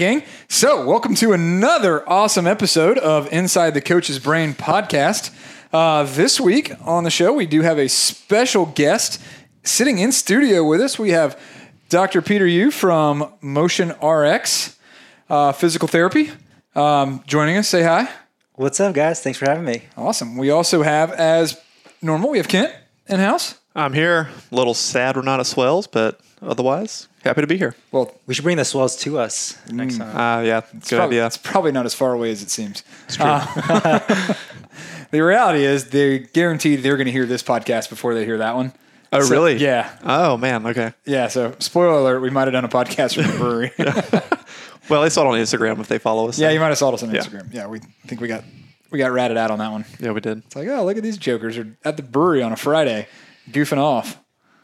right, gang. So welcome to another awesome episode of Inside the Coach's Brain podcast. This week on the show, we do have a special guest sitting in studio with us. We have Dr. Peter Yu from Motion RX Physical Therapy joining us. Say hi. What's up, guys? Thanks for having me. Awesome. We also have, as normal, we have Kent in-house. I'm here. A little sad we're not at Swells, but otherwise, happy to be here. Well, we should bring the Swells to us next time. Yeah, it's good idea. It's probably not as far away as it seems. It's true. The reality is they guarantee they're going to hear this podcast before they hear that one. Oh, so, really? Yeah. Oh, man. Okay. Yeah, so spoiler alert, we might have done a podcast from the brewery. Well, they saw it on Instagram if they follow us. Yeah, you might have saw us on Instagram. Yeah, we think we got ratted out on that one. Yeah, we did. It's like, oh, look at these jokers are at the brewery on a Friday goofing off.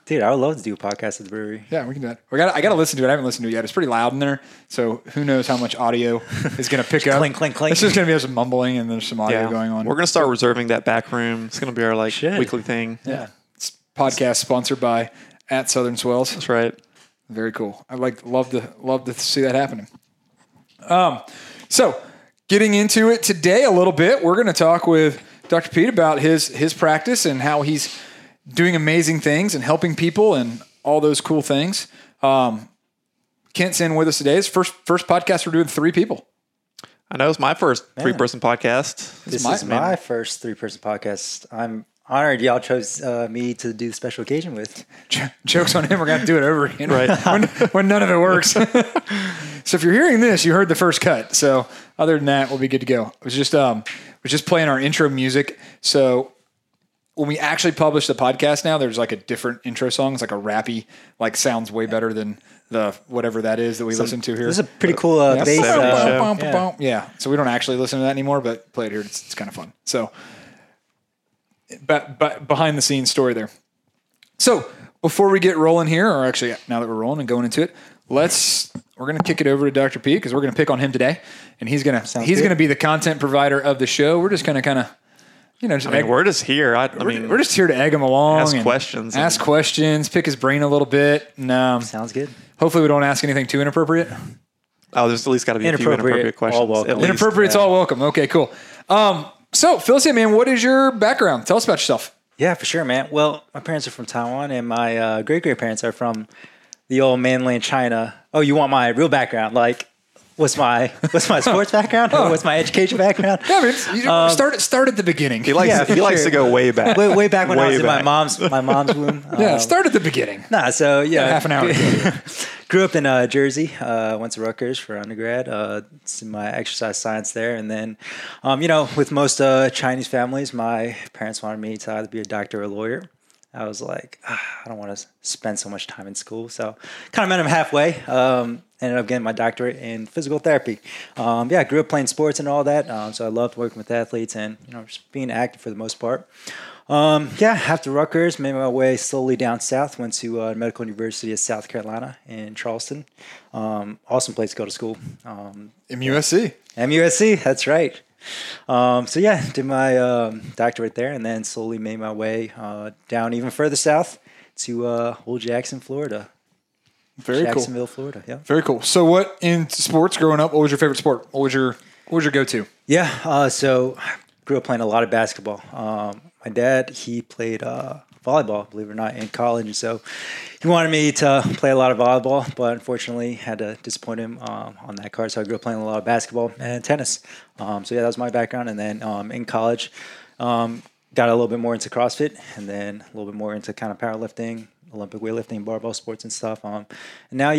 Dude, I would love to do a podcast at the brewery. Yeah, we can do that. I got to listen to it. I haven't listened to it yet. It's pretty loud in there, so who knows how much audio is going to pick up. Clink, clink, clink. It's just going to be some mumbling and there's some audio going on. We're going to start reserving that back room. It's going to be our weekly thing. Yeah. It's podcast sponsored by at Southern Swells. That's right. Very cool. I'd love to see that happening. So getting into it today a little bit, we're going to talk with Dr. Pete about his practice and how he's doing amazing things and helping people and all those cool things. Kent's in with us today. It's first podcast we're doing three people. I know it's my first three-person podcast. This is my first three-person podcast. I'm honored y'all chose me to do the special occasion with. Joke's on him. We're going to do it over again. Right. when none of it works. So if you're hearing this, you heard the first cut. So other than that, we'll be good to go. It was just playing our intro music. So when we actually publish the podcast now, there's like a different intro song. It's like a rappy, like sounds way better than the whatever that is that we listen to here. This is a pretty cool bass. So we don't actually listen to that anymore, but play it here. It's kind of fun. So but behind the scenes story there. So before we get rolling here, or actually now that we're rolling and going into it, we're going to kick it over to Dr. P because we're going to pick on him today. And he's going to be the content provider of the show. We're just going to kind of, we're just here. We're just here to egg him along, ask questions, pick his brain a little bit. Sounds good. Hopefully, we don't ask anything too inappropriate. Oh, there's at least got to be a few inappropriate questions. Inappropriate's all welcome. Okay, cool. So, fill us in, man. What is your background? Tell us about yourself. Yeah, for sure, man. Well, my parents are from Taiwan, and my great-grandparents are from the old mainland China. Oh, you want my real background? Like, What's my sports background? Or what's my education background? Yeah, I mean, start at the beginning. He likes to go way back. Way back when I was in my mom's womb. Start at the beginning. Half an hour ago. Grew up in Jersey. Went to Rutgers for undergrad. Did my exercise science there, and then, with most Chinese families, my parents wanted me to either be a doctor or a lawyer. I was like, I don't want to spend so much time in school. So kind of met him halfway. Ended up getting my doctorate in physical therapy. I grew up playing sports and all that. So I loved working with athletes and, just being active for the most part. After Rutgers, made my way slowly down south, went to Medical University of South Carolina in Charleston. Awesome place to go to school. MUSC. MUSC, that's right. Did my doctorate there and then slowly made my way down even further south to old Jackson, Florida. Very cool. Jacksonville, Florida. Yeah. Very cool. So what in sports growing up, what was your favorite sport? What was your go-to? Yeah. So I grew up playing a lot of basketball. My dad, he played volleyball, believe it or not, in college. And so he wanted me to play a lot of volleyball, but unfortunately had to disappoint him on that card. So I grew up playing a lot of basketball and tennis. That was my background. And then in college, got a little bit more into CrossFit and then a little bit more into kind of powerlifting, Olympic weightlifting, barbell sports and stuff. Now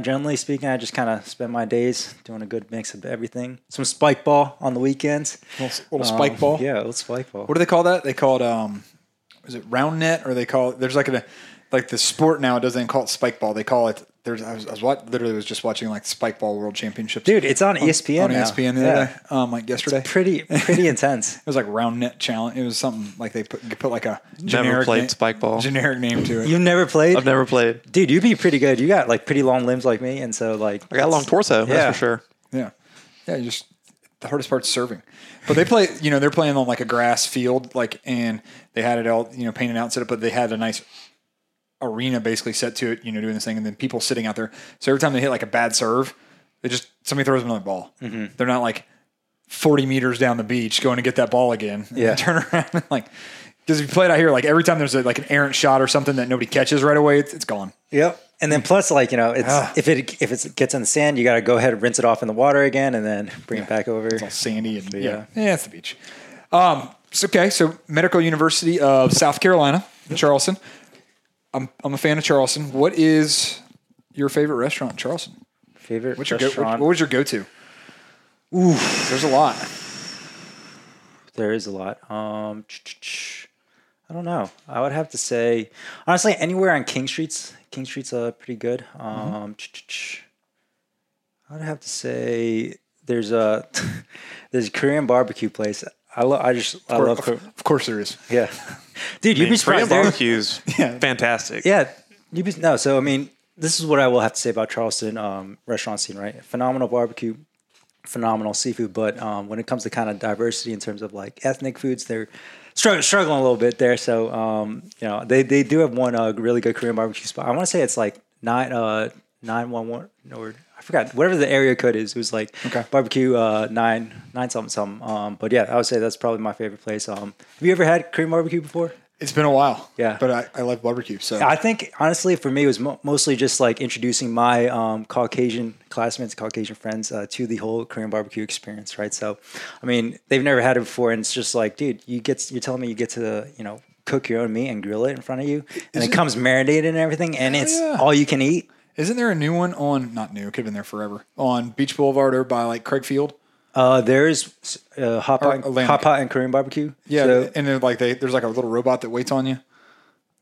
generally speaking, I just kind of spend my days doing a good mix of everything. Some spike ball on the weekends. Little spike ball? Yeah, a little spike ball. What do they call that? They call it, is it round net? Or they call it, there's like the sport now, it doesn't call it spike ball. They call it, I was just watching like spike ball world championships. Dude, it's on ESPN now. On ESPN the other day, like yesterday. It's pretty intense. It was like round net challenge. It was something like they put like a generic name to it. You've never played? I've never played. Dude, you'd be pretty good. You got like pretty long limbs like me. And so like, I got a long torso. Yeah. That's for sure. Yeah. Yeah. The hardest part's serving, but they play, they're playing on like a grass field, like, and they had it all, painted out, set up, but they had a nice arena basically set to it, doing this thing, and then people sitting out there. So every time they hit like a bad serve, They just, somebody throws them another ball. Mm-hmm. They're not like 40 meters down the beach going to get that ball again. And yeah. Turn around and like, because if you play it out here, like every time there's a, like an errant shot or something that nobody catches right away, it's gone. Yep. And then plus, like, you know, it's if it gets on the sand, you got to go ahead and rinse it off in the water again and then bring it back over. It's all sandy and yeah, it's the beach. So Medical University of South Carolina, in Charleston. I'm a fan of Charleston. What is your favorite restaurant in Charleston? What was your go-to? Ooh, there's a lot. There is a lot. I don't know. I would have to say, honestly, anywhere on King Street's. King Street's pretty good. I would have to say there's a Korean barbecue place. Of course there is. Yeah. Dude, you'd be surprised. Korean barbecue's fantastic. Yeah. This is what I will have to say about Charleston restaurant scene, right? Phenomenal barbecue, phenomenal seafood, but when it comes to kind of diversity in terms of like ethnic foods, they're struggling a little bit there. So, they do have one really good Korean barbecue spot. I want to say it's like 911 or I forgot, whatever the area code is. It was like barbecue 9 something something. But yeah, I would say that's probably my favorite place. Have you ever had Korean barbecue before? It's been a while. Yeah. But I love barbecue. So I think honestly for me, it was mostly just like introducing my Caucasian classmates, Caucasian friends to the whole Korean barbecue experience. Right. So, I mean, they've never had it before. And it's just like, dude, you're telling me you get to, cook your own meat and grill it in front of you. And it comes marinated and everything. And it's all you can eat. Isn't there a new one could have been there forever on Beach Boulevard or by like Craig Field? There's hot pot and Korean barbecue. Yeah, so, and then there's like a little robot that waits on you.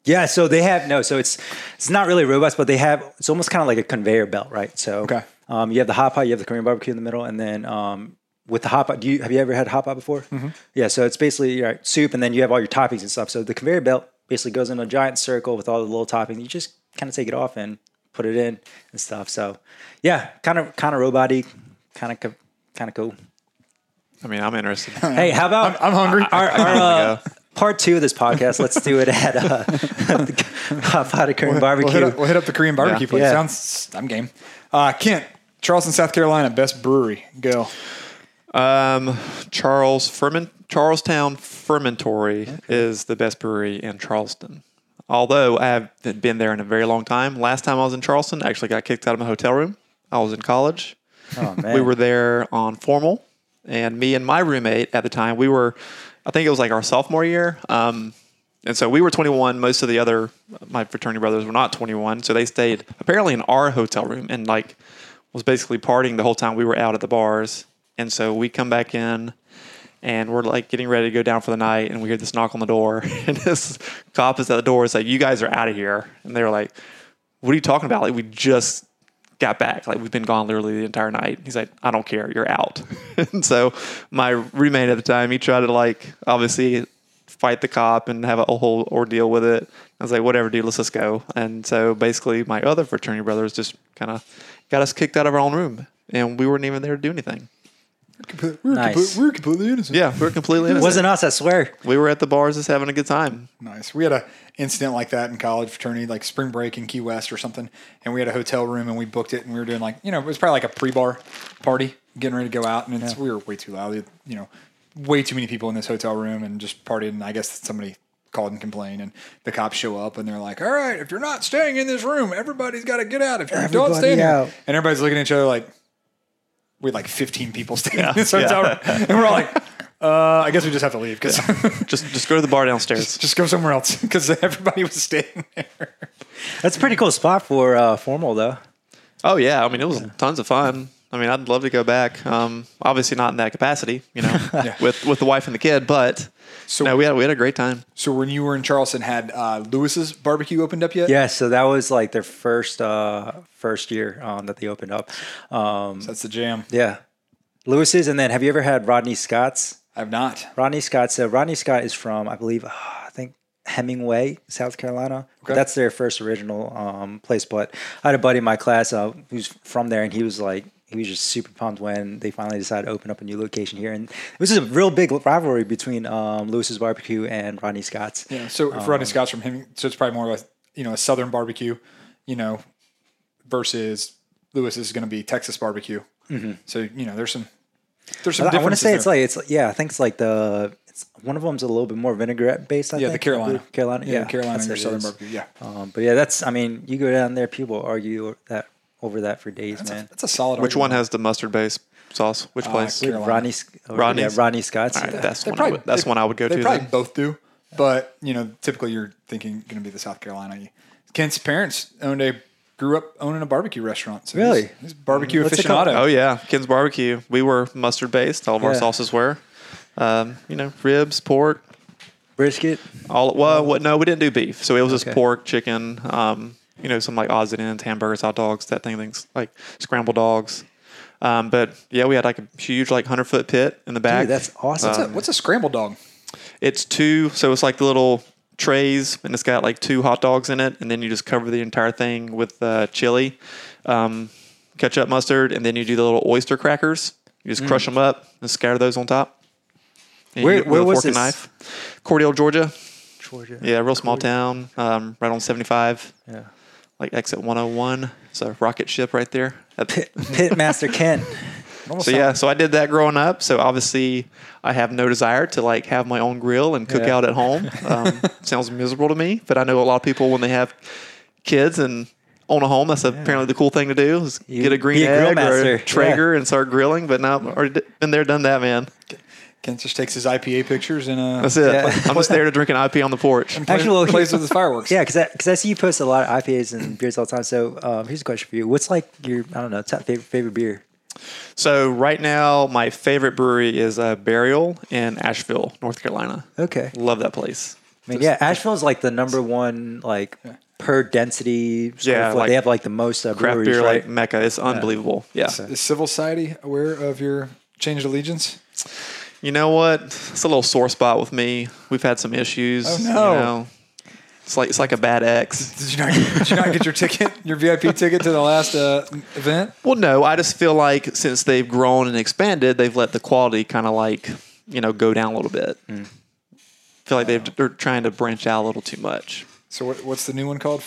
Yeah, so they have it's not really robots, but they have it's almost kind of like a conveyor belt, right? So you have the hot pot, you have the Korean barbecue in the middle, and then with the hot pot, have you ever had hot pot before? Mm-hmm. Yeah, so it's basically soup, and then you have all your toppings and stuff. So the conveyor belt basically goes in a giant circle with all the little toppings. You just kind of take it off and put it in and stuff. So yeah, kind of robot-y, kind of cool. I mean, I'm interested. Hey, how about I'm hungry. Our part 2 of this podcast, let's do it at the hot pot of Korean barbecue. We'll hit up the Korean barbecue place. Yeah. I'm game. Kent, Charleston, South Carolina, best brewery. Go. Charlestown Fermentory is the best brewery in Charleston. Although I haven't been there in a very long time. Last time I was in Charleston, I actually got kicked out of my hotel room. I was in college. Oh, man. We were there on formal, and me and my roommate at the time, I think it was like our sophomore year. And so we were 21. Most of my fraternity brothers were not 21. So they stayed apparently in our hotel room and like was basically partying the whole time we were out at the bars. And so we come back in and we're like getting ready to go down for the night. And we hear this knock on the door and this cop is at the door. It's like, you guys are out of here. And they were like, what are you talking about? Like we just got back. Like we've been gone literally the entire night. He's like, I don't care. You're out. And so my roommate at the time, he tried to like, obviously fight the cop and have a whole ordeal with it. I was like, whatever, dude, let's just go. And so basically my other fraternity brothers just kind of got us kicked out of our own room and we weren't even there to do anything. We were completely innocent. Yeah, we were completely innocent. It wasn't us, I swear. We were at the bars just having a good time. Nice. We had an incident like that in college fraternity, like spring break in Key West or something. And we had a hotel room and we booked it and we were doing it was probably like a pre-bar party, getting ready to go out. And we were way too loud. Had, way too many people in this hotel room and just partied. And I guess somebody called and complained and the cops show up and they're like, all right, if you're not staying in this room, everybody's got to get out. If you don't stay in here. And everybody's looking at each other like, we had like 15 people staying in this hotel room. And we're all like, I guess we just have to leave. Cause just go to the bar downstairs. Just go somewhere else because everybody was staying there. That's a pretty cool spot for formal though. Oh yeah. I mean, it was tons of fun. I mean, I'd love to go back. Obviously not in that capacity, with the wife and the kid, but we had a great time. So when you were in Charleston, had Lewis's Barbecue opened up yet? Yeah, so that was like their first year that they opened up. So that's the jam. Yeah. Lewis's, and then have you ever had Rodney Scott's? I have not. Rodney Scott's. So Rodney Scott is from, I believe, Hemingway, South Carolina. Okay. That's their first original place. But I had a buddy in my class who's from there, and he was just super pumped when they finally decided to open up a new location here. And this is a real big rivalry between Lewis's Barbecue and Rodney Scott's. Yeah, so if Rodney Scott's from Hemingway, so it's probably more like a Southern barbecue, versus Lewis's is going to be Texas barbecue. Mm-hmm. So, you know, there's some differences. I want to say it's one of them's a little bit more vinaigrette based. I think. The Carolina. Yeah, Carolina and your Southern barbecue. Yeah. But yeah, you go down there, people argue that over that for days, man. That's a solid. Which one has the mustard base sauce? Which place? Rodney Scott's. All right, that's one I would go to. They probably both do, but typically you're thinking going to be the South Carolina. Kent's parents grew up owning a barbecue restaurant. So really? He's barbecue aficionado. Oh yeah, Ken's barbecue. We were mustard based. All of our sauces were. Ribs, pork, brisket. We didn't do beef, so it was just pork, chicken. Some like odds and ends, hamburgers, hot dogs, that things like scrambled dogs. But yeah, we had like a huge 100-foot pit in the back. Dude, that's awesome. What's a scrambled dog? It's two. So it's like the little trays, and it's got like two hot dogs in it, and then you just cover the entire thing with chili, ketchup, mustard, and then you do the little oyster crackers. You just crush them up and scatter those on top. Where was this? Knife. Cordell, Georgia. Yeah, real small town, right on 75. Yeah. Like exit 101. It's a rocket ship right there. Pitmaster Kent. So I did that growing up. So obviously I have no desire to have my own grill and cook out at home. Sounds miserable to me, but I know a lot of people when they have kids and own a home, that's apparently the cool thing to do is get a green egg or a Traeger and start grilling. But now I've already been there, done that, man. Kent just takes his IPA pictures and that's it. Yeah. I'm just there to drink an IPA on the porch. And plays with his fireworks. Yeah, because I see you post a lot of IPAs and beers all the time. So here's a question for you: what's your top favorite beer? So right now, my favorite brewery is Burial in Asheville, North Carolina. Okay, love that place. I mean, Asheville is the number one per density. Yeah, they have the most craft beer mecca. It's unbelievable. Yeah. Is Civil Society aware of your changed allegiance? You know what? It's a little sore spot with me. We've had some issues. Oh no! It's like a bad ex. Did you not get your ticket, your VIP ticket to the last event? Well, no. I just feel like since they've grown and expanded, they've let the quality kind of go down a little bit. Mm. I feel like they're trying to branch out a little too much. So what's the new one called?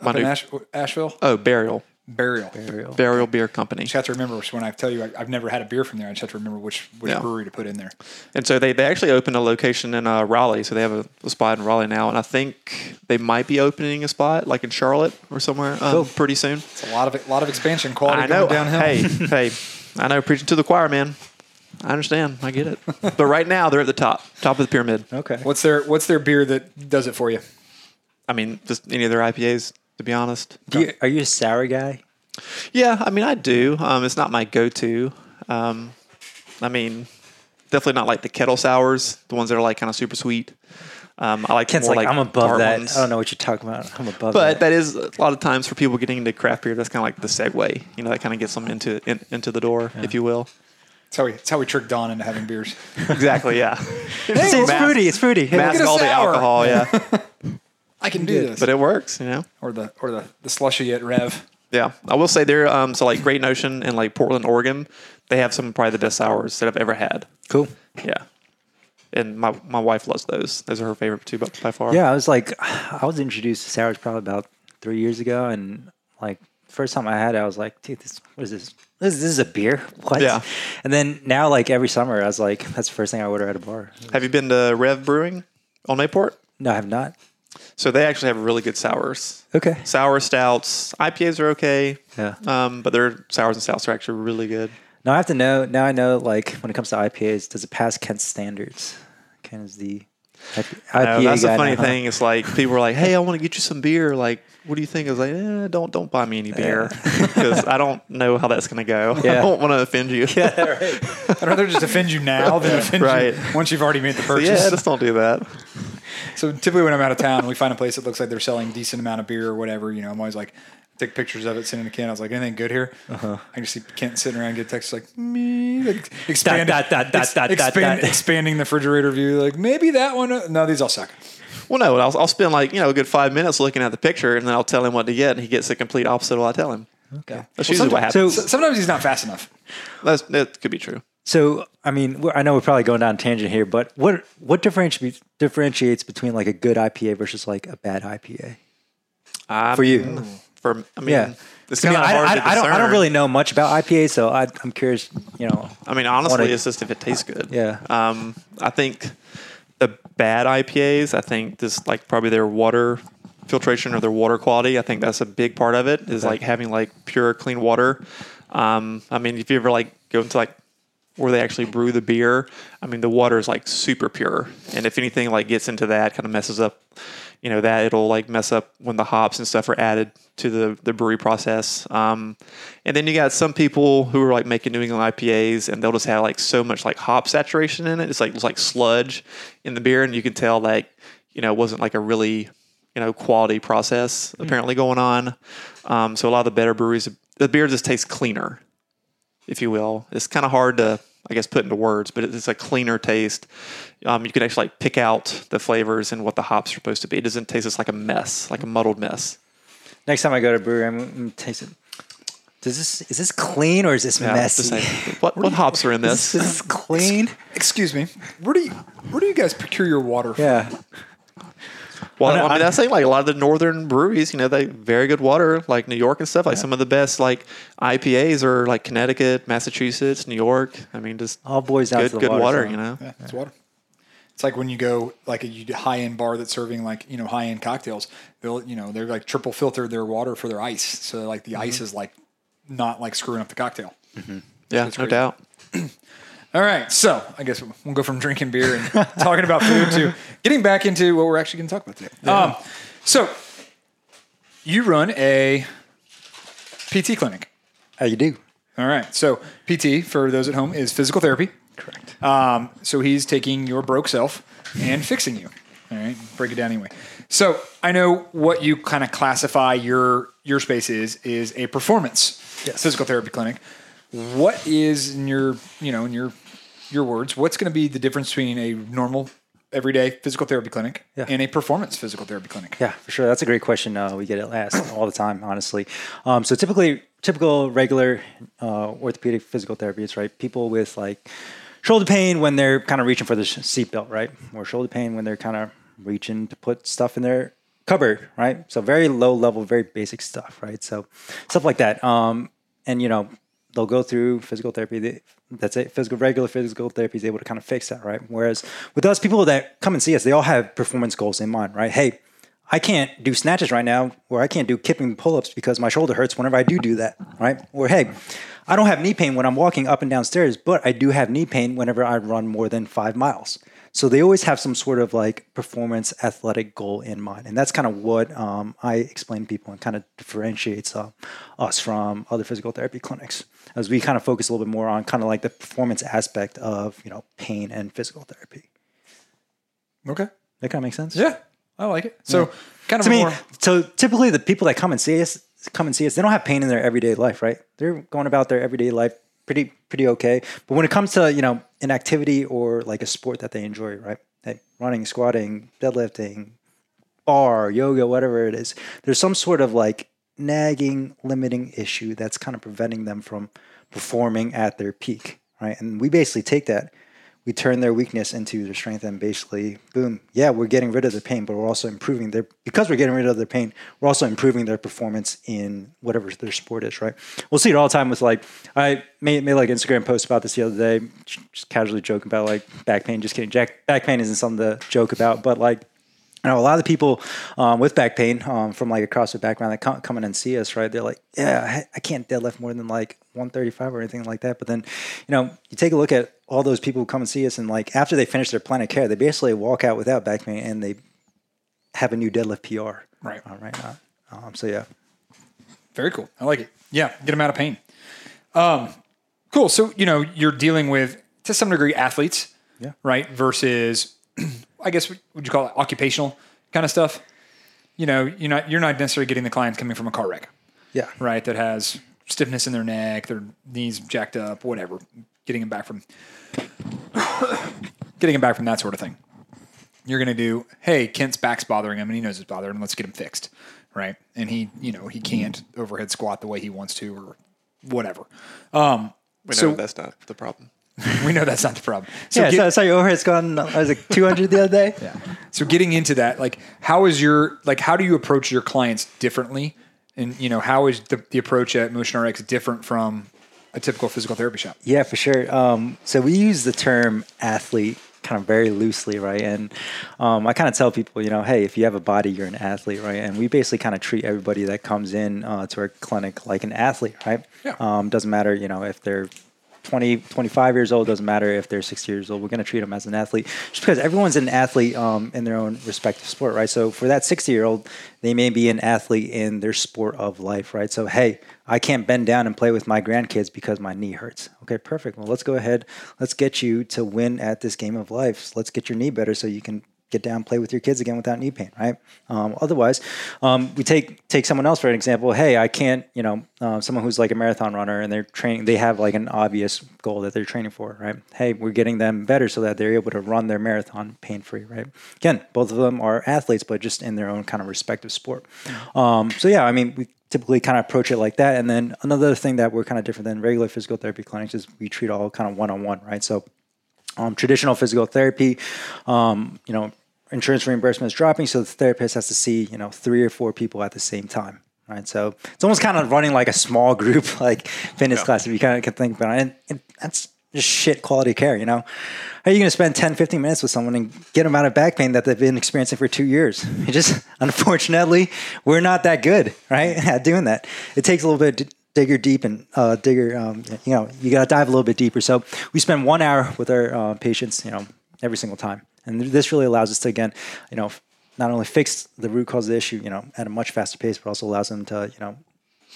Asheville. Oh, Burial. Burial Beer Company. I just have to remember when I tell you I've never had a beer from there. I just have to remember which brewery to put in there. And so they actually opened a location in Raleigh. So they have a spot in Raleigh now, and I think they might be opening a spot in Charlotte or somewhere pretty soon. It's a lot of expansion. Quality going downhill. Hey, I know, preaching to the choir, man. I understand. I get it. But right now they're at the top of the pyramid. Okay. What's their beer that does it for you? Just any of their IPAs. To be honest, are you a sour guy? Yeah, I do. It's not my go-to. Definitely not the kettle sours, the ones that are kind of super sweet. I like Kent's more I'm above that. Ones. I don't know what you're talking about. I'm above that. But that is a lot of times for people getting into craft beer. That's kind of the segue. That kind of gets them into the door, if you will. It's how we trick Don into having beers. Exactly. Yeah. It's fruity. Mask all the alcohol. Yeah. I can do this. But it works, Or the slushy at Rev. Yeah. I will say there, Great Notion and Portland, Oregon, they have some of probably the best sours that I've ever had. Cool. Yeah. And my wife loves those. Those are her favorite too by far. Yeah, I was introduced to sours probably about 3 years ago, and first time I had it, I was like, dude, what is this? This is a beer? What? Yeah. And then now every summer I was that's the first thing I order at a bar. Have you been to Rev Brewing on Mayport? No, I have not. So they actually have really good sours. Okay. Sour stouts. IPAs are okay. Yeah. But their sours and stouts are actually really good. Now I have to know. Now I know. When it comes to IPAs, does it pass Kent's standards? Kent is the IPA guy. That's the funny thing. It's people are "Hey, I want to get you some beer. What do you think?" I was "Don't buy me any beer because I don't know how that's going to go. Yeah. I don't want to offend you. Yeah, right. I'd rather just offend you now than offend you once you've already made the purchase. So just don't do that." So typically when I'm out of town and we find a place that looks like they're selling a decent amount of beer or whatever, I'm always take pictures of it, send it to Kent. I was anything good here? Uh-huh. I can just see Kent sitting around and get texts me. Expanding the refrigerator view. Maybe that one. No, these all suck. Well, no, I'll spend a good 5 minutes looking at the picture, and then I'll tell him what to get, and he gets the complete opposite of what I tell him. Okay. That's usually what happens. So sometimes he's not fast enough. That could be true. So, I know we're probably going down a tangent here, but what differentiates between a good IPA versus a bad IPA for you? for, I mean, yeah. It's kind of hard to discern. I don't really know much about IPA, so I'm curious, you know. I mean, honestly, it's just if it tastes good. Yeah. I think the bad IPAs, I think this, like, probably their water filtration or their water quality, I think that's a big part of it, is, like, having, like, pure, clean water. I mean, if you ever, like, go into, like, where they actually brew the beer, I mean, the water is, like, super pure. And if anything, like, gets into that, kind of messes up, you know, that it'll, like, mess up when the hops and stuff are added to the brewery process. And then you got some people who are, like, making New England IPAs, and they'll just have, like, so much, like, hop saturation in it. It's like sludge in the beer, and you can tell, like, you know, it wasn't, like, a really, you know, quality process apparently going on. So a lot of the better breweries, the beer just tastes cleaner, if you will. It's kind of hard to, I guess, put into words, but it's a cleaner taste. You can actually, like, pick out the flavors and what the hops are supposed to be. It doesn't taste just like a mess, like a muddled mess. Next time I go to a brewery, I'm going to taste it. Is this clean or is this messy? What hops are in this? Is this clean? Excuse me. Where do you guys procure your water from? Yeah. Well, I mean, I say, like, a lot of the northern breweries, you know, they very good water, like New York and stuff. Like, some of the best, like, IPAs are, like, Connecticut, Massachusetts, New York. I mean, just all boys out to the good water, you know. Yeah, it's water. It's like when you go, like, a high-end bar that's serving, like, you know, high-end cocktails. They'll, you know, they're, like, triple filtered their water for their ice, so, like, the ice is, like, not, like, screwing up the cocktail. Mm-hmm. Yeah, no doubt. All right, so I guess we'll go from drinking beer and talking about food to getting back into what we're actually going to talk about today. Yeah. So you run a PT clinic. You do. All right, so PT, for those at home, is physical therapy. Correct. So he's taking your broke self and fixing you. All right, break it down anyway. So I know what you kind of classify your space is a performance physical therapy clinic. What is, in your, you know, in your words, what's going to be the difference between a normal, everyday physical therapy clinic and a performance physical therapy clinic? Yeah, for sure. That's a great question. We get it asked all the time, honestly. So typical regular orthopedic physical therapists, right? People with, like, shoulder pain when they're kind of reaching for the seatbelt, right? Or shoulder pain when they're kind of reaching to put stuff in their cupboard, right? So very low level, very basic stuff, right? So stuff like that. And, you know, they'll go through physical therapy. That's it. Regular physical therapy is able to kind of fix that, right? Whereas with us, people that come and see us, they all have performance goals in mind, right? Hey, I can't do snatches right now, or I can't do kipping pull-ups because my shoulder hurts whenever I do that, right? Or, hey, I don't have knee pain when I'm walking up and down stairs, but I do have knee pain whenever I run more than 5 miles. So they always have some sort of, like, performance athletic goal in mind. And that's kind of what I explain to people and kind of differentiates us from other physical therapy clinics, as we kind of focus a little bit more on kind of, like, the performance aspect of, you know, pain and physical therapy. Okay. That kind of makes sense? Yeah. I like it. So kind of so typically the people that come and see us, they don't have pain in their everyday life, right? They're going about their everyday life pretty okay. But when it comes to, you know, an activity or, like, a sport that they enjoy, right? Like running, squatting, deadlifting, bar, yoga, whatever it is, there's some sort of, like, nagging, limiting issue that's kind of preventing them from performing at their peak, right? And we basically take that, we turn their weakness into their strength, and basically, boom, yeah, we're getting rid of the pain, but we're also improving because we're getting rid of their pain, we're also improving their performance in whatever their sport is, right? We'll see it all the time with, like, I made like Instagram posts about this the other day, just casually joking about, like, back pain. Just kidding. Back pain isn't something to joke about, but, like, you know, a lot of the people with back pain from, like, a CrossFit background that come in and see us, right? They're like, yeah, I can't deadlift more than, like, 135 or anything like that. But then, you know, you take a look at all those people who come and see us, and, like, after they finish their plan of care, they basically walk out without back pain and they have a new deadlift PR. Right. Right now. So, yeah. Very cool. I like it. Yeah. Get them out of pain. Cool. So, you know, you're dealing with, to some degree, athletes, right? Versus... I guess, would you call it occupational kind of stuff? You know, you're not necessarily getting the clients coming from a car wreck. Yeah. Right. That has stiffness in their neck, their knees jacked up, whatever, getting them back from that sort of thing. You're going to do, hey, Kent's back's bothering him and he knows it's bothering him. Let's get him fixed. Right. And he, you know, he can't overhead squat the way he wants to or whatever. We know that's not the problem. We know that's not the problem. So yeah, so your overhead's gone. I was like 200 the other day. Yeah. So getting into that, like, how do you approach your clients differently And, you know, how is the approach at Motion RX different from a typical physical therapy shop? Yeah, for sure. So we use the term athlete kind of very loosely, right? And I kind of tell people, you know, hey, if you have a body, you're an athlete, right? And we basically kind of treat everybody that comes in to our clinic like an athlete, right? Yeah. Doesn't matter, you know, if they're 20, 25 years old, doesn't matter if they're 60 years old, we're going to treat them as an athlete just because everyone's an athlete in their own respective sport, right? So for that 60-year-old, they may be an athlete in their sport of life, right? So, hey, I can't bend down and play with my grandkids because my knee hurts. Okay, perfect. Well, let's go ahead. Let's get you to win at this game of life. Let's get your knee better so you can get down, play with your kids again without knee pain, right? Otherwise, we take someone else for an example. Hey, I can't, you know, someone who's like a marathon runner and they're training, they have like an obvious goal that they're training for, right? Hey, we're getting them better so that they're able to run their marathon pain-free, right? Again, both of them are athletes, but just in their own kind of respective sport. So yeah, I mean, we typically kind of approach it like that. And then another thing that we're kind of different than regular physical therapy clinics is we treat all kind of one-on-one, right? So traditional physical therapy, you know, insurance reimbursement is dropping, so the therapist has to see, you know, 3 or 4 people at the same time, right? So it's almost kind of running like a small group, like fitness class, if you kind of can think about it. And that's just shit quality care, you know? How are you going to spend 10, 15 minutes with someone and get them out of back pain that they've been experiencing for 2 years? It just, unfortunately, we're not that good, right, at doing that. It takes a little bit of you know, you got to dive a little bit deeper. So we spend 1 hour with our patients, you know, every single time. And this really allows us to, again, you know, not only fix the root cause of the issue, you know, at a much faster pace, but also allows them to, you know,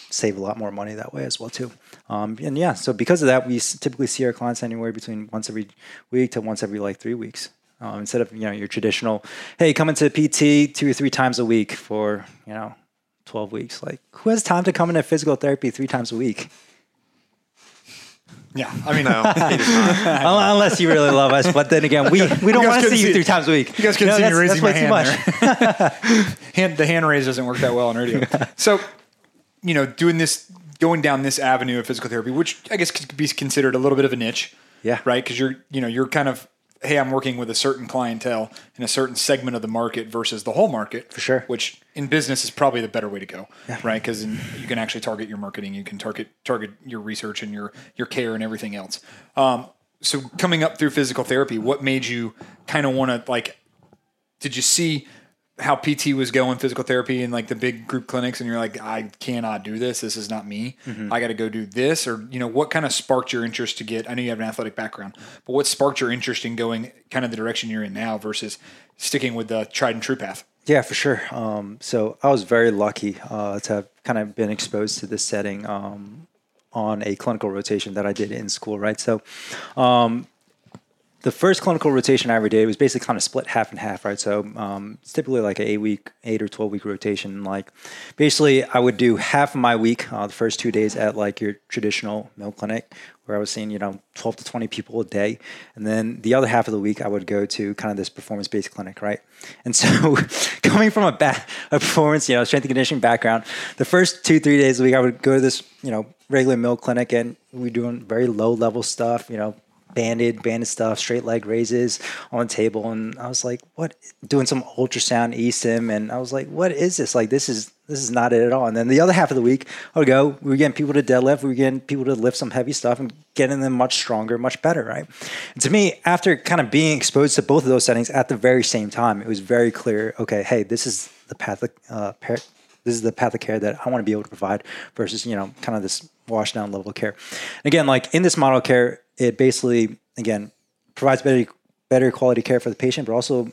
save a lot more money that way as well too. And yeah, so because of that, we typically see our clients anywhere between once every week to once every like 3 weeks. Instead of, you know, your traditional, hey, come into PT 2 or 3 times a week for, you know, 12 weeks. Like, who has time to come into physical therapy 3 times a week? Yeah, I mean, no, he does not. Unless you really love us, but then again, we don't want to see you 3 times a week. You guys couldn't see me raising my hand. The hand raise doesn't work that well on radio. So, you know, doing this, going down this avenue of physical therapy, which I guess could be considered a little bit of a niche. Yeah. Right? Because you're kind of, hey, I'm working with a certain clientele in a certain segment of the market versus the whole market. For sure. Which in business is probably the better way to go, right? Because you can actually target your marketing. You can target your research and your care and everything else. So coming up through physical therapy, what made you kind of want to, like, did you see how PT was going, physical therapy, and like the big group clinics, and you're like, I cannot do this. This is not me. I got to go do this. Or, you know, what kind of sparked your interest to get, I know you have an athletic background, but what sparked your interest in going kind of the direction you're in now versus sticking with the tried and true path? Yeah, for sure. So I was very lucky to have kind of been exposed to this setting on a clinical rotation that I did in school, right? So, the first clinical rotation I ever did was basically kind of split half and half, right? So it's typically like an 8 or 12 week rotation. Like basically I would do half of my week, the first 2 days at like your traditional Mill Clinic where I was seeing, you know, 12 to 20 people a day. And then the other half of the week I would go to kind of this performance-based clinic, right? And so coming from a performance, you know, strength and conditioning background, the first 2-3 days a week I would go to this, you know, regular Mill Clinic and we're doing very low level stuff, you know, banded stuff, straight leg raises on the table. And I was like, what? Doing some ultrasound eSIM. And I was like, what is this? Like, this is not it at all. And then the other half of the week, I would go, we were getting people to deadlift. We were getting people to lift some heavy stuff and getting them much stronger, much better, right? And to me, after kind of being exposed to both of those settings at the very same time, it was very clear, okay, hey, this is the path of, this is the path of care that I want to be able to provide versus, you know, kind of this wash down level of care. And again, like in this model of care, it basically, again, provides better quality care for the patient, but also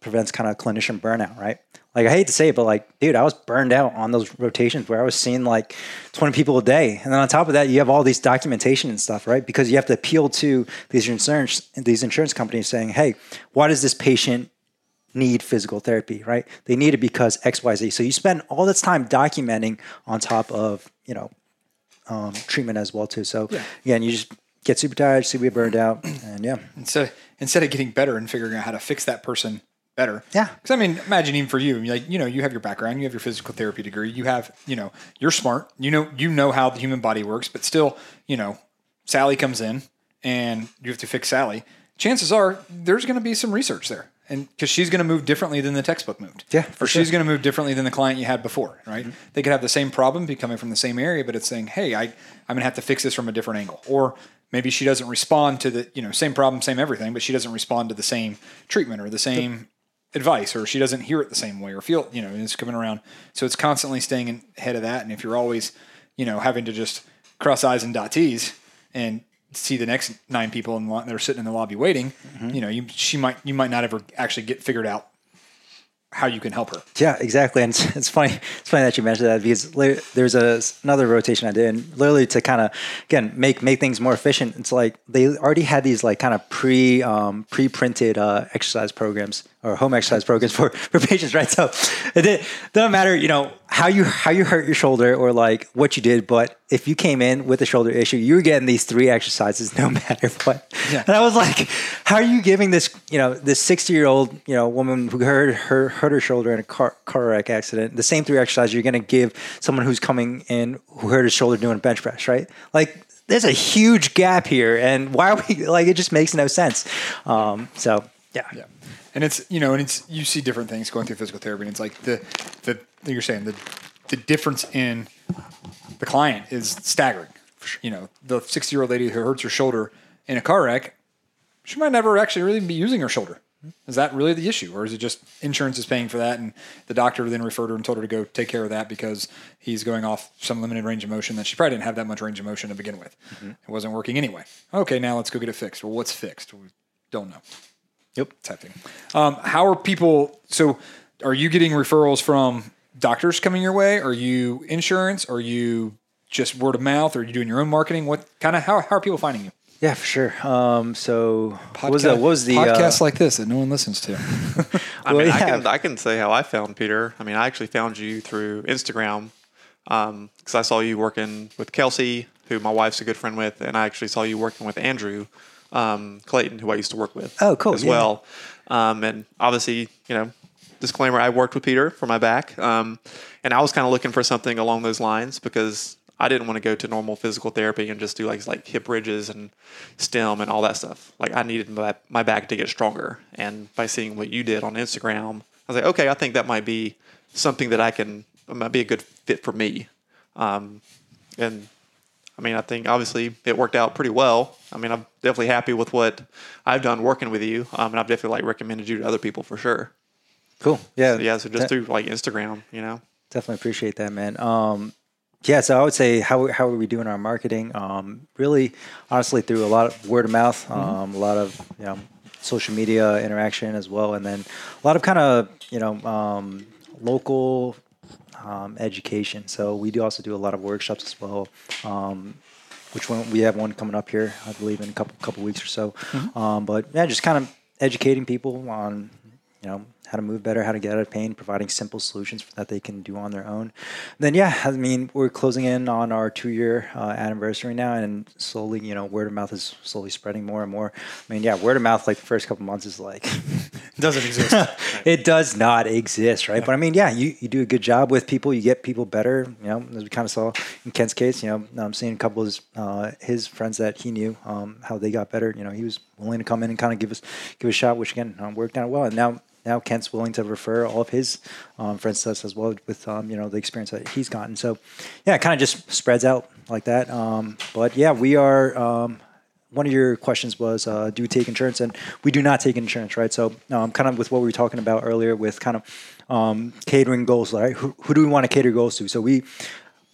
prevents kind of clinician burnout, right? Like, I hate to say it, but like, dude, I was burned out on those rotations where I was seeing like 20 people a day. And then on top of that, you have all these documentation and stuff, right? Because you have to appeal to these insurance companies saying, hey, why does this patient need physical therapy, right? They need it because X, Y, Z. So you spend all this time documenting on top of, you know, treatment as well too. So again, you just get super tired, see we burned out, and yeah. And so instead of getting better and figuring out how to fix that person better, because I mean, imagine even for you, like, you know, you have your background, you have your physical therapy degree, you have, you know, you're smart, you know how the human body works, but still, you know, Sally comes in and you have to fix Sally. Chances are there's going to be some research there, And because she's going to move differently than the textbook moved. Yeah, for sure. She's going to move differently than the client you had before, right? Mm-hmm. They could have the same problem be coming from the same area, but it's saying, hey, I'm going to have to fix this from a different angle. Or maybe she doesn't respond to the, you know, same problem, same everything, but she doesn't respond to the same treatment or the same advice, or she doesn't hear it the same way or feel, you know, and it's coming around. So it's constantly staying ahead of that. And if you're always, you know, having to just cross I's and dot T's and see the next 9 people in that are sitting in the lobby waiting, mm-hmm. you know, you might not ever actually get figured out how you can help her. Yeah, exactly. And it's funny that you mentioned that, because there's another rotation I did, and literally to kind of, again, make things more efficient. It's like they already had these like kind of pre-printed exercise programs or home exercise programs for patients, right? So it doesn't matter, you know, how you hurt your shoulder or like what you did, but if you came in with a shoulder issue, you were getting these 3 exercises no matter what. Yeah. And I was like, how are you giving this, you know, this 60-year-old, you know, woman who hurt her shoulder in a car wreck accident, the same 3 exercises you're going to give someone who's coming in who hurt his shoulder doing a bench press, right? Like, there's a huge gap here, and why are we, like, it just makes no sense. Yeah. And it's, you know, and it's, you see different things going through physical therapy, and it's like you're saying the difference in the client is staggering. You know, the 60-year-old lady who hurts her shoulder in a car wreck, she might never actually really be using her shoulder. Is that really the issue? Or is it just insurance is paying for that, and the doctor then referred her and told her to go take care of that because he's going off some limited range of motion that she probably didn't have that much range of motion to begin with. Mm-hmm. It wasn't working anyway. Okay, now let's go get it fixed. Well, what's fixed? We don't know. Yep. It's happening. How are people... So are you getting referrals from doctors coming your way? Are you insurance? Are you just word of mouth? Are you doing your own marketing? What kind of... How are people finding you? Yeah, for sure. So what was the podcast like this that no one listens to? I can say how I found Peter. I mean, I actually found you through Instagram because I saw you working with Kelsey, who my wife's a good friend with, and I actually saw you working with Andrew Clayton, who I used to work with. Oh, cool. As well. And obviously, you know, disclaimer, I worked with Peter for my back, and I was kind of looking for something along those lines because I didn't want to go to normal physical therapy and just do like hip bridges and stem and all that stuff. Like, I needed my back to get stronger. And by seeing what you did on Instagram, I was like, okay, I think that might be something that might be a good fit for me. And I mean, I think obviously it worked out pretty well. I mean, I'm definitely happy with what I've done working with you. And I've definitely like recommended you to other people for sure. Cool. Yeah. So just through like Instagram, you know, definitely appreciate that, man. Yeah, so I would say how are we doing our marketing? Really, honestly, through a lot of word of mouth, mm-hmm. a lot of, you know, social media interaction as well, and then a lot of kind of, you know, local education. So we do also do a lot of workshops as well. Which one, we have one coming up here, I believe, in a couple weeks or so. Mm-hmm. But yeah, just kind of educating people on, you know, how to move better, how to get out of pain, providing simple solutions that they can do on their own. And then, yeah, I mean, we're closing in on our 2-year anniversary now, and slowly, you know, word of mouth is slowly spreading more and more. I mean, yeah, word of mouth, like the first couple months is like... doesn't exist. It does not exist, right? Yeah. But I mean, yeah, you do a good job with people. You get people better, you know, as we kind of saw in Kent's case, you know, I'm seeing a couple of his friends that he knew, how they got better. You know, he was willing to come in and kind of give us a shot, which again, worked out well. And Now Kent's willing to refer all of his friends to us as well with, you know, the experience that he's gotten. So, yeah, it kind of just spreads out like that. But, yeah, we are one of your questions was do we take insurance? And we do not take insurance, right? So kind of with what we were talking about earlier with kind of catering goals, right? Who do we want to cater goals to? So we...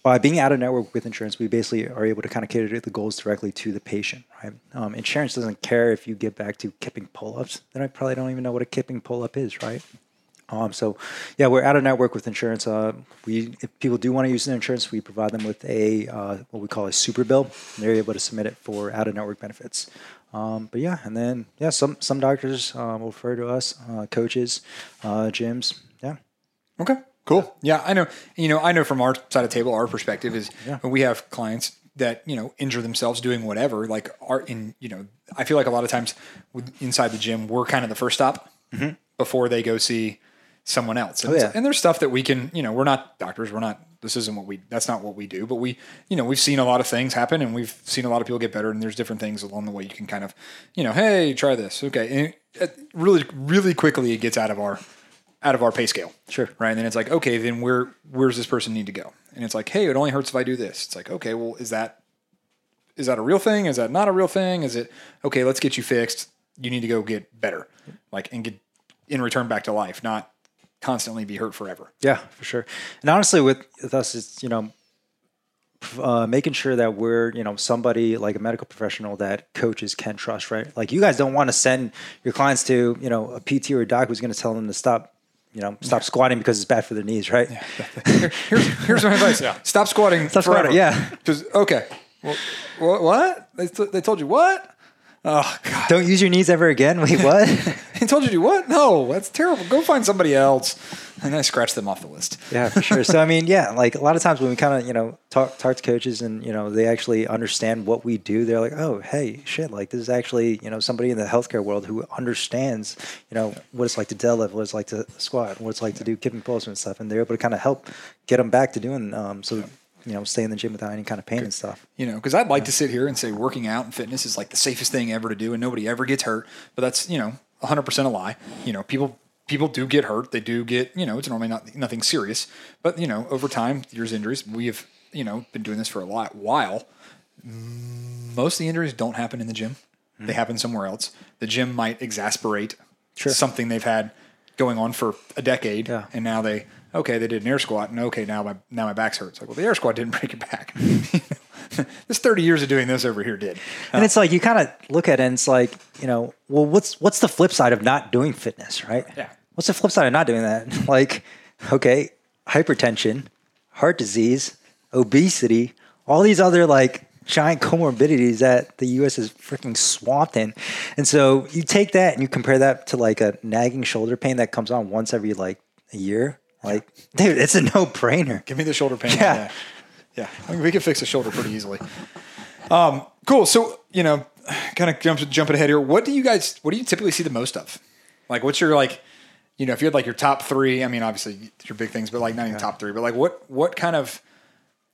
By being out of network with insurance, we basically are able to kind of cater the goals directly to the patient, right? Insurance doesn't care if you get back to kipping pull-ups. Then I probably don't even know what a kipping pull-up is, right? So, yeah, we're out of network with insurance. If people do want to use the insurance, we provide them with a what we call a super bill. And they're able to submit it for out-of-network benefits. But, yeah, and then, yeah, some doctors will refer to us, coaches, gyms, yeah. Okay. Cool. Yeah, I know. You know, I know from our side of the table, our perspective is we have clients that, you know, injure themselves doing whatever. Like, you know, I feel like a lot of times inside the gym, we're kind of the first stop mm-hmm. before they go see someone else. And there's stuff that we can, you know, we're not doctors, we're not that's not what we do, but we've seen a lot of things happen and we've seen a lot of people get better, and there's different things along the way you can kind of, hey, try this. Okay. And really, really quickly it gets out of our pay scale. Sure. Right. And then it's like, okay, then where's this person need to go? And it's like, hey, it only hurts if I do this. It's like, okay, well, is that a real thing? Is that not a real thing? Is it, okay, let's get you fixed. You need to go get better, and get in return back to life, not constantly be hurt forever. Yeah, for sure. And honestly with us, it's, making sure that we're, somebody like a medical professional that coaches can trust, right? Like, you guys don't want to send your clients to, a PT or a doc who's going to tell them to stop squatting because it's bad for their knees, right? Yeah. Here's my advice. Yeah. Stop squatting. Stop forever. Squatting, yeah. Okay. Well, what? They told you what? Oh, God. Don't use your knees ever again. Wait, what? I told you to what? No, that's terrible. Go find somebody else. And I scratched them off the list. Yeah, for sure. So, a lot of times when we kind of, talk to coaches and, they actually understand what we do, they're like, oh, hey, shit, this is actually, somebody in the healthcare world who understands, what it's like to deadlift, what it's like to squat, what it's like to do kick and pulls and stuff. And they're able to kind of help get them back to doing, stay in the gym without any kind of pain and stuff. Because I'd like to sit here and say working out and fitness is the safest thing ever to do and nobody ever gets hurt. But that's, 100% a lie. People do get hurt. They do get, it's normally nothing serious. But, over time, there's injuries. We have, been doing this for a while. Most of the injuries don't happen in the gym. Mm-hmm. They happen somewhere else. The gym might exacerbate something they've had going on for a decade. Yeah. And now they did an air squat, and now my back's hurt. It's like, well, the air squat didn't break your back. This 30 years of doing this over here did. And it's like, you kind of look at it and it's like, well, what's the flip side of not doing fitness, right? Yeah. What's the flip side of not doing that? Okay, hypertension, heart disease, obesity, all these other giant comorbidities that the U.S. is freaking swamped in. And so you take that and you compare that to a nagging shoulder pain that comes on once every a year. Dude, it's a no-brainer. Give me the shoulder pain. Yeah. Yeah. We can fix the shoulder pretty easily. Cool. So, kind of jumping ahead here. What do you typically see the most of? What's your, if you had your top three, obviously your big things, but not even top three, but what kind of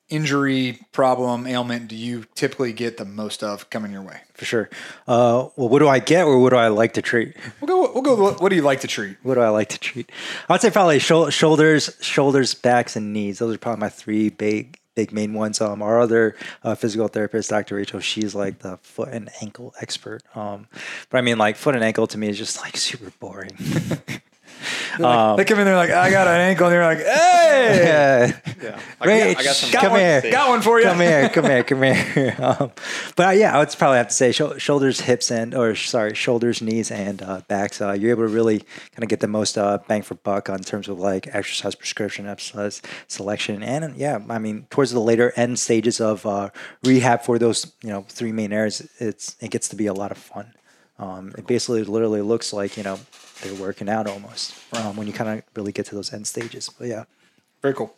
injury, problem, ailment do you typically get the most of coming your way? For sure. Well, what do I get, or what do I like to treat? We'll go. What do you like to treat? What do I like to treat? I'd say probably shoulders, backs, and knees. Those are probably my three big main ones. Our other physical therapist, Dr. Rachel, she's the foot and ankle expert. But foot and ankle to me is just super boring. They come in there I got an ankle, and they're like, hey, yeah. Rach, got one for you. Come here. But I would probably have to say shoulders, knees, and backs. You're able to really kind of get the most bang for buck in terms of exercise prescription, exercise selection, and towards the later end stages of rehab for those three main areas, it gets to be a lot of fun. It basically literally looks like, they're working out almost when you kind of really get to those end stages. But yeah. Very cool.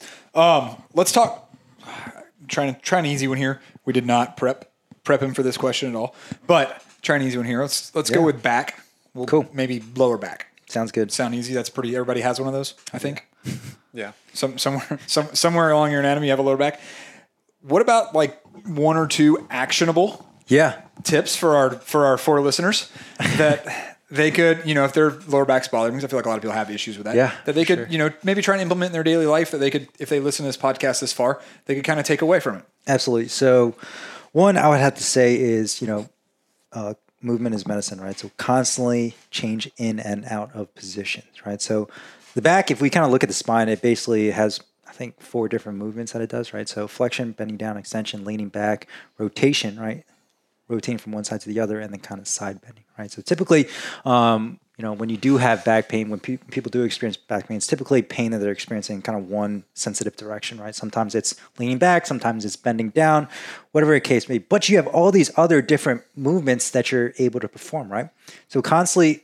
Let's talk. Try an easy one here. We did not prep him for this question at all, but try an easy one here. Let's go with back. We'll cool. Maybe lower back. Sounds good. Sound easy. That's pretty. Everybody has one of those, I think. Yeah. Somewhere along your anatomy, you have a lower back. What about one or two actionable tips for our four listeners that they could, if their lower back's bothering, because I feel like a lot of people have issues with that, that they could, maybe try and implement in their daily life that they could, if they listen to this podcast this far, they could kind of take away from it. Absolutely. So one I would have to say is, movement is medicine, right? So constantly change in and out of positions, right? So the back, if we kind of look at the spine, it basically has, I think, four different movements that it does, right? So flexion, bending down, extension, leaning back, rotation, right? Rotating from one side to the other, and then kind of side bending, right? So typically, when you do have back pain, when people do experience back pain, it's typically pain that they're experiencing in kind of one sensitive direction, right? Sometimes it's leaning back, sometimes it's bending down, whatever the case may be. But you have all these other different movements that you're able to perform, right? So constantly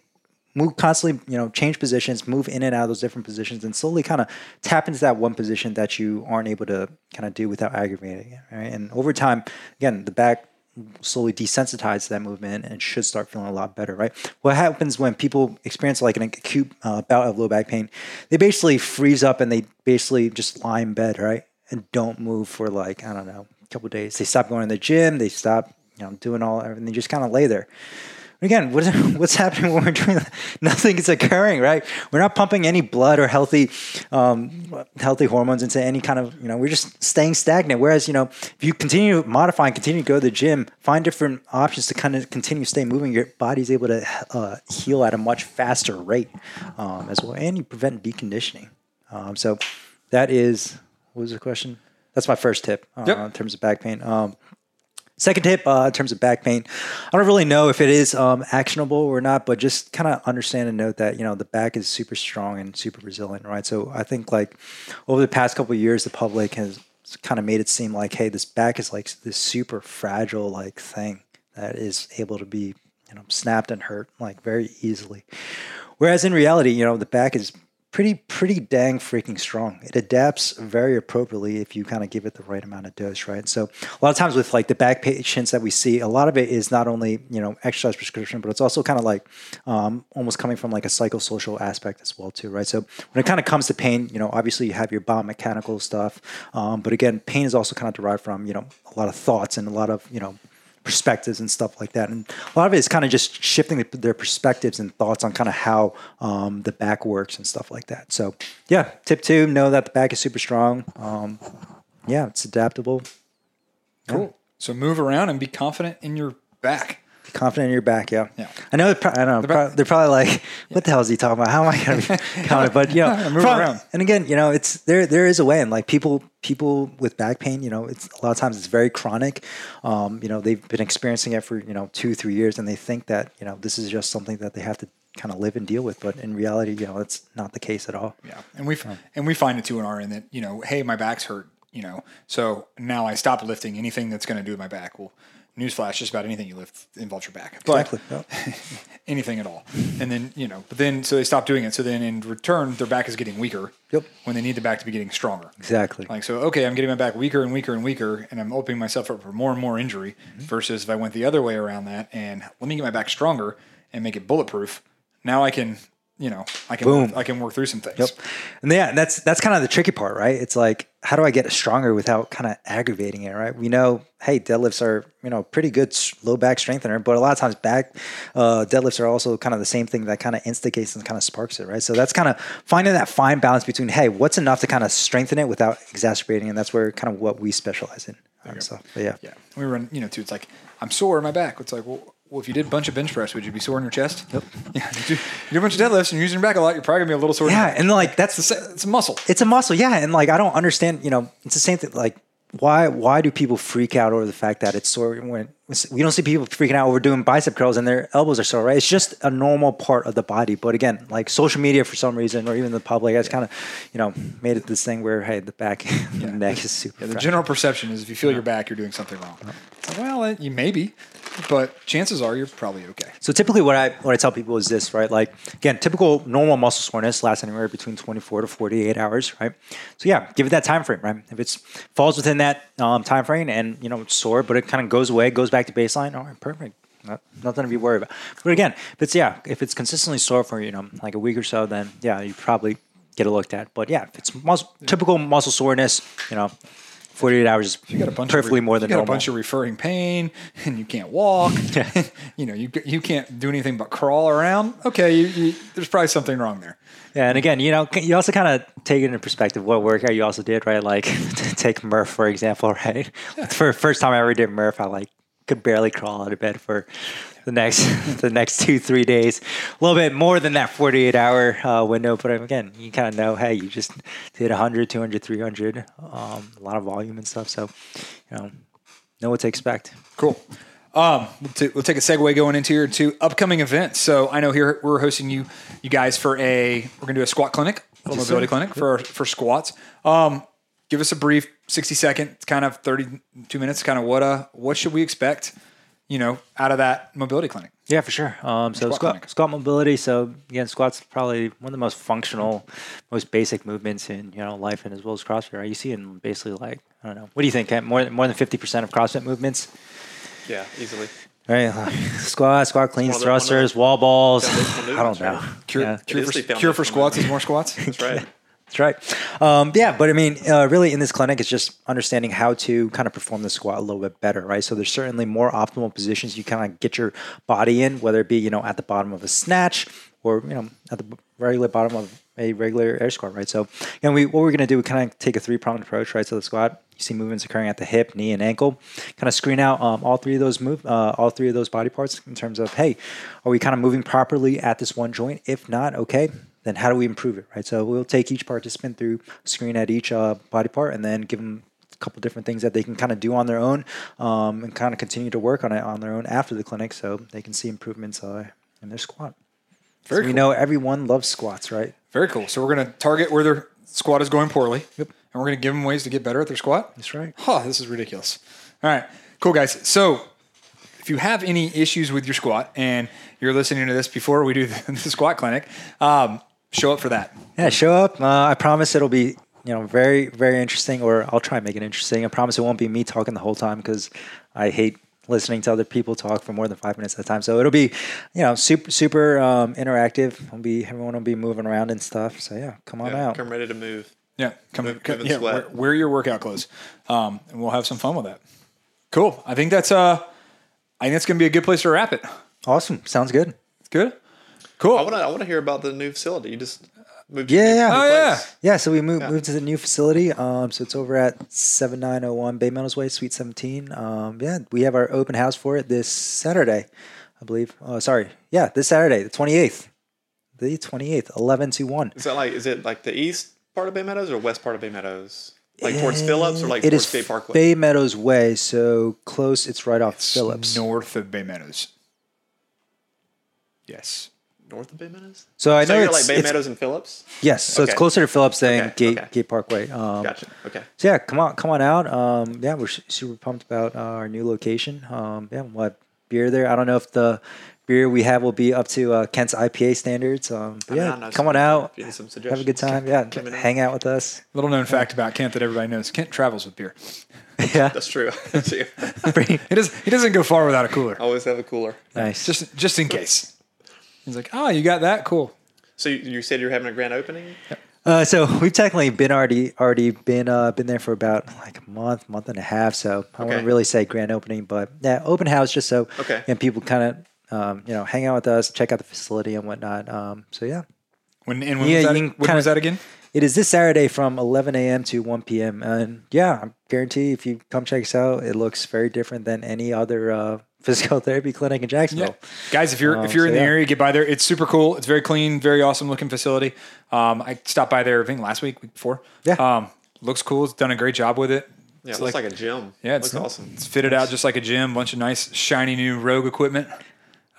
change positions, move in and out of those different positions, and slowly kind of tap into that one position that you aren't able to kind of do without aggravating it, right? And over time, again, the back slowly desensitize that movement and should start feeling a lot better, right? What happens when people experience an acute bout of low back pain, they basically freeze up and they basically just lie in bed, right? and don't move for like, I don't know, a couple of days. They stop going to the gym. They stop, you know, doing everything. They just kind of lay there. Again, what's happening when we're doing that? Nothing is occurring, right? We're not pumping any blood or healthy hormones into any kind of, you know, we're just staying stagnant. Whereas, you know, if you continue modifying, continue to go to the gym, find different options to kind of continue to stay moving, your body's able to heal at a much faster rate as well. And you prevent deconditioning. So that is, what was the question? That's my first tip in terms of back pain. Second tip in terms of back pain, I don't really know if it is actionable or not, but just kind of understand and note that, you know, the back is super strong and super resilient, right? So I think like over the past couple of years, the public has kind of made it seem like, hey, this back is like this super fragile like thing that is able to be, you know, snapped and hurt like very easily. Whereas in reality, you know, the back is pretty dang freaking strong. It adapts very appropriately if you kind of give it the right amount of dose, right? So a lot of times with like the back patients that we see, a lot of it is not only, you know, exercise prescription, but it's also kind of like almost coming from like a psychosocial aspect as well too, right? So when it kind of comes to pain, you know, obviously you have your biomechanical stuff, but again, pain is also kind of derived from, you know, a lot of thoughts and a lot of, you know, perspectives and stuff like that. And a lot of it is kind of just shifting their perspectives and thoughts on kind of how the back works and stuff like that. So yeah, tip 2, know that the back is super strong. Yeah, it's adaptable. Cool. Yeah. So move around and be confident in your back. Be confident in your back, yeah. Yeah. I know, they're probably like, what the hell is he talking about? How am I going to be confident? But, you know, move around. And again, you know, it's there is a way. And like people with back pain, you know, it's a lot of times it's very chronic. You know, they've been experiencing it for, you know, 2-3 years, and they think that, you know, this is just something that they have to kind of live and deal with. But in reality, you know, that's not the case at all. Yeah. And we find it too in our end that, you know, hey, my back's hurt, you know, so now I stop lifting anything that's going to do with my back. Well, newsflash, just about anything you lift involves your back. But exactly. Anything at all. And then, you know, so they stop doing it. So then in return, their back is getting weaker when they need the back to be getting stronger. Exactly. Like, so, okay, I'm getting my back weaker and weaker and weaker, and I'm opening myself up for more and more injury versus if I went the other way around that and let me get my back stronger and make it bulletproof. Now I can, you know, I can work through some things. Yep. And yeah, that's kind of the tricky part, right? It's like, how do I get it stronger without kind of aggravating it, right? We know, hey, deadlifts are, you know, pretty good low back strengthener, but a lot of times back deadlifts are also kind of the same thing that kind of instigates and kind of sparks it, right? So that's kind of finding that fine balance between, hey, what's enough to kind of strengthen it without exacerbating, and that's where kind of what we specialize in. So, but yeah. We run, you know, too, it's like, I'm sore in my back. It's like, well, if you did a bunch of bench press, would you be sore in your chest? Yep. Yeah. You do a bunch of deadlifts and you're using your back a lot, you're probably gonna be a little sore. Yeah, and like it's a muscle. It's a muscle, yeah. And like I don't understand, you know, it's the same thing. Like why do people freak out over the fact that it's sore when we don't see people freaking out over doing bicep curls and their elbows are sore, right? It's just a normal part of the body. But again, like social media for some reason, or even the public, has kind of, you know, made it this thing where hey, the back, the neck is super. Yeah, the general perception is if you feel your back, you're doing something wrong. Yeah. Well, you maybe. But chances are you're probably okay. So typically what I tell people is this, right? Like, again, typical normal muscle soreness lasts anywhere between 24 to 48 hours, right? So yeah, give it that time frame, right? If it falls within that time frame and, you know, it's sore, but it kind of goes away, goes back to baseline, all right, perfect. Nothing to be worried about. But again, if it's consistently sore for, you know, like a week or so, then yeah, you probably get it looked at. But yeah, if it's typical muscle soreness, you know, 48 hours is perfectly more than normal. You got a bunch of referring pain, and you can't walk. You know, you can't do anything but crawl around. Okay, there's probably something wrong there. Yeah, and again, you know, you also kind of take it into perspective what workout you also did, right? Like, take Murph, for example, right? Yeah. For first time I ever did Murph, I, like, could barely crawl out of bed for the next 2-3 days, a little bit more than that 48-hour window. But again, you kind of know, hey, you just did 100, 200, 300, a lot of volume and stuff. So, you know what to expect. Cool. We'll take a segue going into your two upcoming events. So I know here we're hosting you guys for we're going to do a squat clinic, a mobility clinic for squats. Give us a brief 60-second, kind of 32 minutes, kind of what should we expect, you know, out of that mobility clinic? Yeah, for sure. So squat mobility. So again, squats probably one of the most functional, most basic movements in, you know, life and as well as CrossFit, right? You see in basically like, I don't know, what do you think, Kent? More than 50% of CrossFit movements? Yeah, easily. Right, like squat cleans, thrusters, wall balls. I don't know. Cure for squats is more squats. That's right. That's right. Yeah, but I mean, really in this clinic, it's just understanding how to kind of perform the squat a little bit better, right? So there's certainly more optimal positions you kind of get your body in, whether it be, you know, at the bottom of a snatch or, you know, at the regular bottom of a regular air squat, right? So, and we, what we're going to do, we kind of take a three-pronged approach, right? So the squat, you see movements occurring at the hip, knee, and ankle. Kind of screen out all three of those body parts in terms of, hey, are we kind of moving properly at this one joint? If not, okay, then how do we improve it, right? So we'll take each participant through, screen at each body part, and then give them a couple different things that they can kind of do on their own, and kind of continue to work on it on their own after the clinic, so they can see improvements in their squat. Very cool. We know everyone loves squats, right? Very cool. So we're going to target where their squat is going poorly. Yep. And we're going to give them ways to get better at their squat. That's right. Huh, this is ridiculous. All right. Cool, guys. So if you have any issues with your squat and you're listening to this before we do the squat clinic, show up for that. Yeah, show up. I promise it'll be, you know, very, very interesting, or I'll try and make it interesting. I promise it won't be me talking the whole time because I hate listening to other people talk for more than 5 minutes at a time. So it'll be, you know, super interactive. Everyone will be moving around and stuff. So yeah, come on out. Come ready to move. Yeah, come yeah, wear your workout clothes, and we'll have some fun with that. Cool. I think that's gonna be a good place to wrap it. Awesome. Sounds good. It's good. Cool. I want to hear about the new facility. You just moved. Yeah. So we moved to the new facility. So it's over at 7901 Bay Meadows Way, Suite 17. Yeah, we have our open house for it this Saturday, I believe. Yeah, this Saturday, the 28th. The 28th, 11 to 1. Is it like the east part of Bay Meadows or west part of Bay Meadows? Like towards Phillips or like towards State Parkway? Bay Meadows Way, so close. It's right off Phillips. North of Bay Meadows. Yes. North of Bay Meadows? So I know you're like Bay Meadows and Phillips? Yes. So it's closer to Phillips than Gate Parkway. Gotcha. Okay. So yeah, come on out. Yeah, we're super pumped about our new location. Yeah, we'll have beer there. I don't know if the beer we have will be up to Kent's IPA standards. Come on out. Have a good time. Yeah, hang out with us. Little known fact about Kent that everybody knows: Kent travels with beer. Yeah, that's true. He doesn't go far without a cooler. Always have a cooler. Nice, just in case. He's like, oh, you got that? Cool. So you said you're having a grand opening. Yep. So we've technically been already been there for about like a month and a half. So I wouldn't really say grand opening, but yeah, open house just so and people kind of. You know, hang out with us, check out the facility and whatnot. So yeah. When was that again? It is this Saturday from 11 a.m. to 1 p.m. And yeah, I guarantee if you come check us out, it looks very different than any other physical therapy clinic in Jacksonville. Yeah. Guys, if you're in the area, get by there. It's super cool. It's very clean, very awesome looking facility. I stopped by there last week before. Yeah. Looks cool. It's done a great job with it. Yeah, it looks like a gym. Yeah, it looks awesome. It's fitted out just like a gym. Bunch of nice, shiny new Rogue equipment.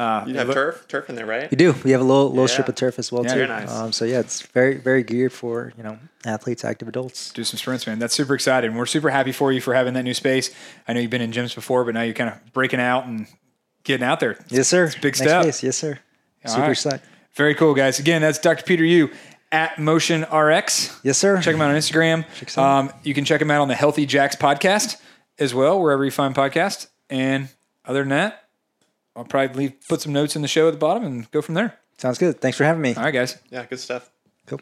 You have turf in there, right? You do. We have a little strip of turf as well, too. Very nice. So yeah, it's very, very geared for, you know, athletes, active adults. Do some sprints, man. That's super exciting. We're super happy for you for having that new space. I know you've been in gyms before, but now you're kind of breaking out and getting out there. Yes, sir. It's a big step. Nice space. Yes, sir. Super excited. Very cool, guys. Again, that's Dr. Peter Yu at Motion RX. Yes, sir. Check him out on Instagram. You can check him out on the Healthy Jacks podcast as well, wherever you find podcasts. And other than that, I'll probably put some notes in the show at the bottom and go from there. Sounds good. Thanks for having me. All right, guys. Yeah, good stuff. Cool.